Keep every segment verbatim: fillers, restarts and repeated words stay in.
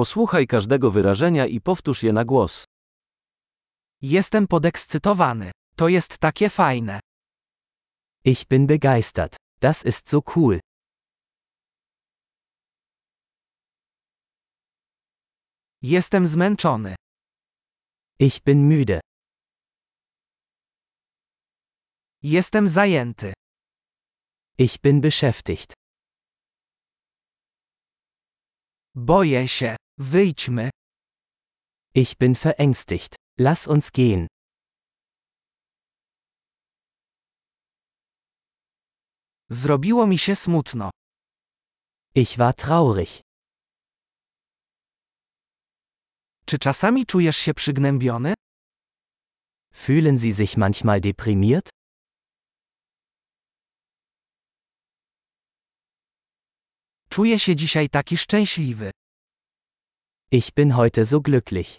Posłuchaj każdego wyrażenia i powtórz je na głos. Jestem podekscytowany. To jest takie fajne. Ich bin begeistert. Das ist so cool. Jestem zmęczony. Ich bin müde. Jestem zajęty. Ich bin beschäftigt. Boję się. Wyjdźmy. Ich bin verängstigt. Lass uns gehen. Zrobiło mi się smutno. Ich war traurig. Czy czasami czujesz się przygnębiony? Fühlen Sie sich manchmal deprimiert? Czuję się dzisiaj taki szczęśliwy. Ich bin heute so glücklich.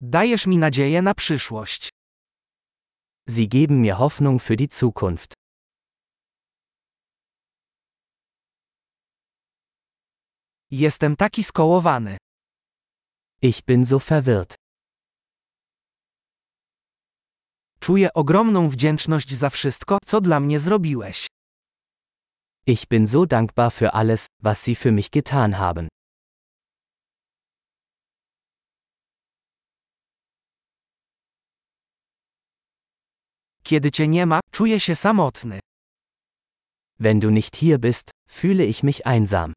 Dajesz mi nadzieję na przyszłość. Sie geben mir Hoffnung für die Zukunft. Jestem taki skołowany. Ich bin so verwirrt. Czuję ogromną wdzięczność za wszystko, co dla mnie zrobiłeś. Ich bin so dankbar für alles, was Sie für mich getan haben. Kiedy cię nie ma, czuję się samotny. Wenn du nicht hier bist, fühle ich mich einsam.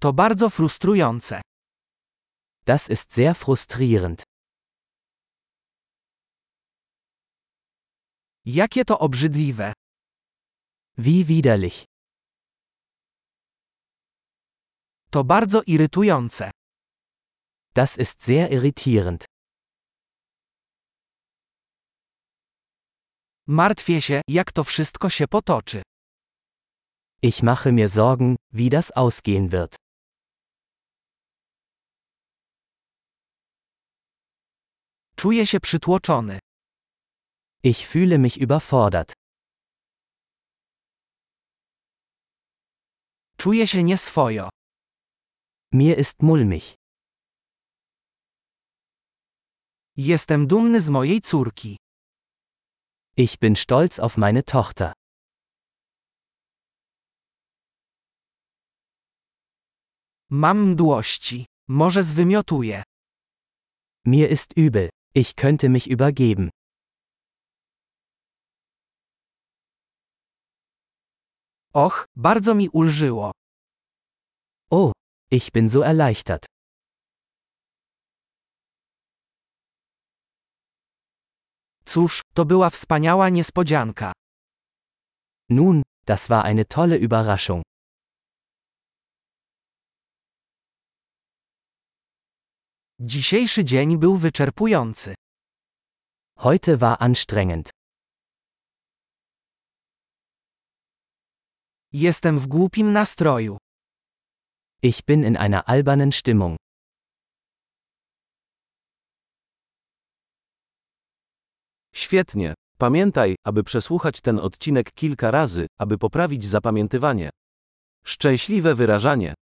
To bardzo frustrujące. Das ist sehr frustrierend. Jakie to obrzydliwe. Wie widerlich. To bardzo irytujące. Das ist sehr irritierend. Martwię się, jak to wszystko się potoczy. Ich mache mir Sorgen, wie das ausgehen wird. Czuję się przytłoczony. Ich fühle mich überfordert. Czuję się nieswojo. Mir ist mulmig. Jestem dumny z mojej córki. Ich bin stolz auf meine Tochter. Mam mdłości. Może zwymiotuję. Mir ist übel. Ich könnte mich übergeben. Och, bardzo mi ulżyło. Oh, ich bin so erleichtert. Cóż, to była wspaniała niespodzianka. Nun, das war eine tolle Überraschung. Dzisiejszy dzień był wyczerpujący. Heute war anstrengend. Jestem w głupim nastroju. Ich bin in einer albernen Stimmung. Świetnie. Pamiętaj, aby przesłuchać ten odcinek kilka razy, aby poprawić zapamiętywanie. Szczęśliwe wyrażanie.